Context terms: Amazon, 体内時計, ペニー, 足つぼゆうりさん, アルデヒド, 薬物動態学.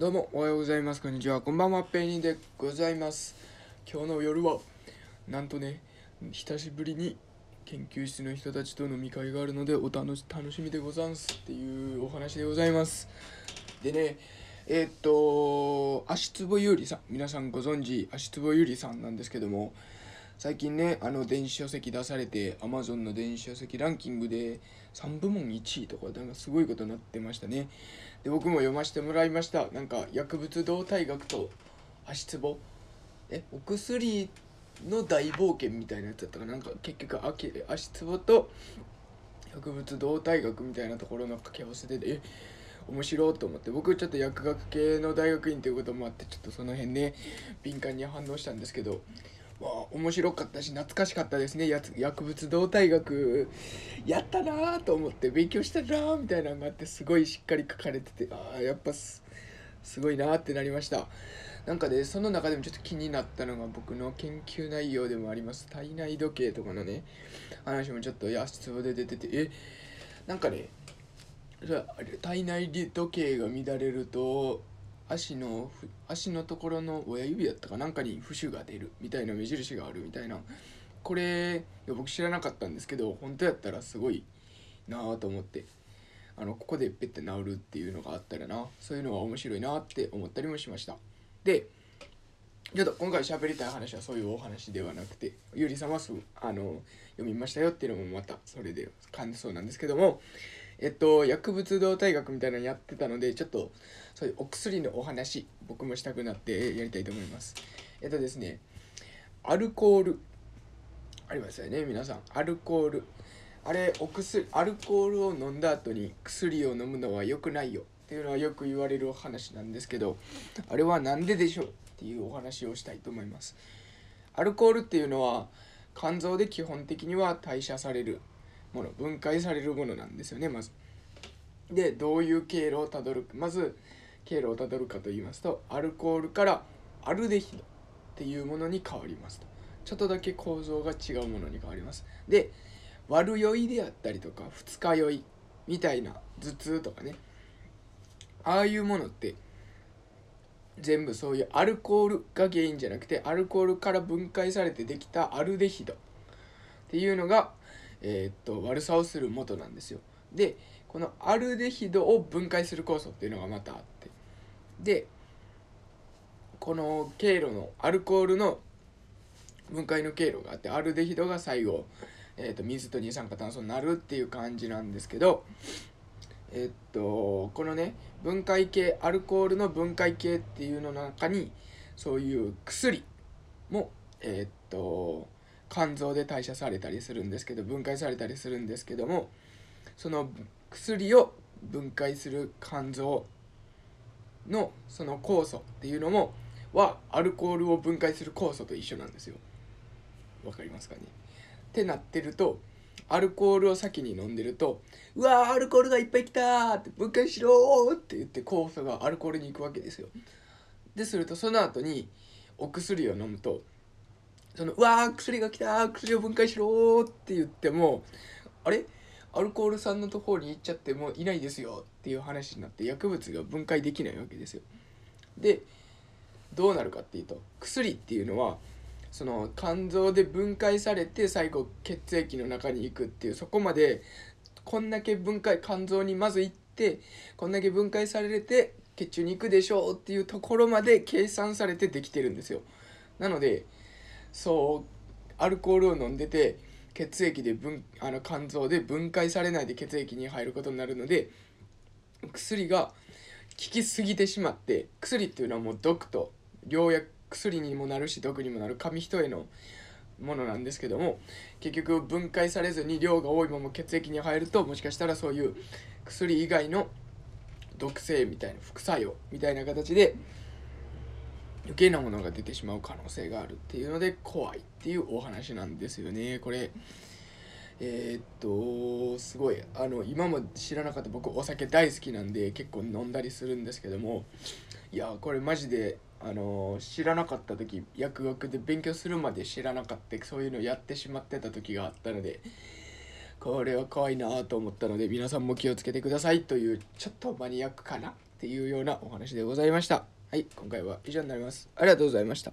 どうもおはようございます、こんにちは、こんばんは、ペニーでございます。今日の夜はなんとね、久しぶりに研究室の人たちと飲み会があるのでお楽しみでござんすっていうお話でございます。でね、足つぼゆうりさん、皆さんご存知足つぼゆうりさんなんですけども、最近ね、電子書籍出されて Amazon の電子書籍ランキングで3部門1位とか、なんかすごいことになってましたね。で、僕も読ませてもらいました。なんか薬物動態学と足つぼ、お薬の大冒険みたいなやつだったかな。なんか結局足つぼと薬物動態学みたいなところの掛け合わせで、面白いと思って、僕ちょっと薬学系の大学院ということもあって、ちょっとその辺ね敏感に反応したんですけど、まあ、面白かったし懐かしかったですね。薬物動態学やったなーと思って、勉強したなーみたいなのがあって、すごいしっかり書かれてて、やっぱすごいなーってなりました。なんかで、その中でもちょっと気になったのが僕の研究内容でもあります体内時計とかのね話もちょっと足つぼで出てて、なんかね、体内時計が乱れると足のところの親指だったかなんかに浮腫が出るみたいな、目印があるみたいな、これ僕知らなかったんですけど、本当やったらすごいなあと思って、ここでペッて治るっていうのがあったらな、そういうのが面白いなって思ったりもしました。で、ちょっと今回喋りたい話はそういうお話ではなくて、ゆうりさんは読みましたよっていうのもまたそれで感じそうなんですけども、薬物動態学みたいなのやってたので、ちょっとそういうお薬のお話僕もしたくなってやりたいと思います。ですね、アルコールありますよね皆さん。アルコール、あれアルコールを飲んだ後に薬を飲むのは良くないよっていうのはよく言われるお話なんですけど、あれはなんででしょうっていうお話をしたいと思います。アルコールっていうのは肝臓で基本的には代謝されるもの、分解されるものなんですよね。まずで、どういう経路をたどるか、まず経路をたどるかと言いますと、アルコールからアルデヒドっていうものに変わりますと、ちょっとだけ構造が違うものに変わります。で、悪酔いであったりとか二日酔いみたいな、頭痛とかね、ああいうものって全部そういうアルコールが原因じゃなくて、アルコールから分解されてできたアルデヒドっていうのが悪さをする元なんですよ。で、このアルデヒドを分解する酵素っていうのがまたあって、で、この経路のアルコールの分解の経路があって、アルデヒドが最後、水と二酸化炭素になるっていう感じなんですけど、このね分解系、アルコールの分解系っていうの中にそういう薬も肝臓で代謝されたりするんですけど、分解されたりするんですけども、その薬を分解する肝臓のその酵素っていうのもはアルコールを分解する酵素と一緒なんですよ。わかりますかね。ってなってると、アルコールを先に飲んでると、うわーアルコールがいっぱい来たーって、分解しろーって言って酵素がアルコールに行くわけですよ。でするとその後にお薬を飲むと、そのうわー薬が来たー、薬を分解しろーって言っても、あれアルコールさんのところに行っちゃってもういないですよっていう話になって、薬物が分解できないわけですよ。で、どうなるかっていうと、薬っていうのはその肝臓で分解されて最後血液の中に行くっていう、そこまでこんだけ分解、肝臓にまず行って、こんだけ分解されて血中に行くでしょうっていうところまで計算されてできてるんですよ。なのでアルコールを飲んでて血液で肝臓で分解されないで血液に入ることになるので、薬が効きすぎてしまって、薬っていうのはもう毒と良薬、薬にもなるし毒にもなる紙一重のものなんですけども、結局分解されずに量が多いまま血液に入ると、もしかしたらそういう薬以外の毒性みたいな、副作用みたいな形で余計なものが出てしまう可能性があるっていうので怖いっていうお話なんですよね。これすごい今も知らなかった。僕お酒大好きなんで結構飲んだりするんですけども、いやこれマジで知らなかった時、薬学で勉強するまで知らなかったそういうのやってしまってた時があったので、これは怖いなと思ったので皆さんも気をつけてくださいという、ちょっとマニアックかなっていうようなお話でございました。はい、今回は以上になります。ありがとうございました。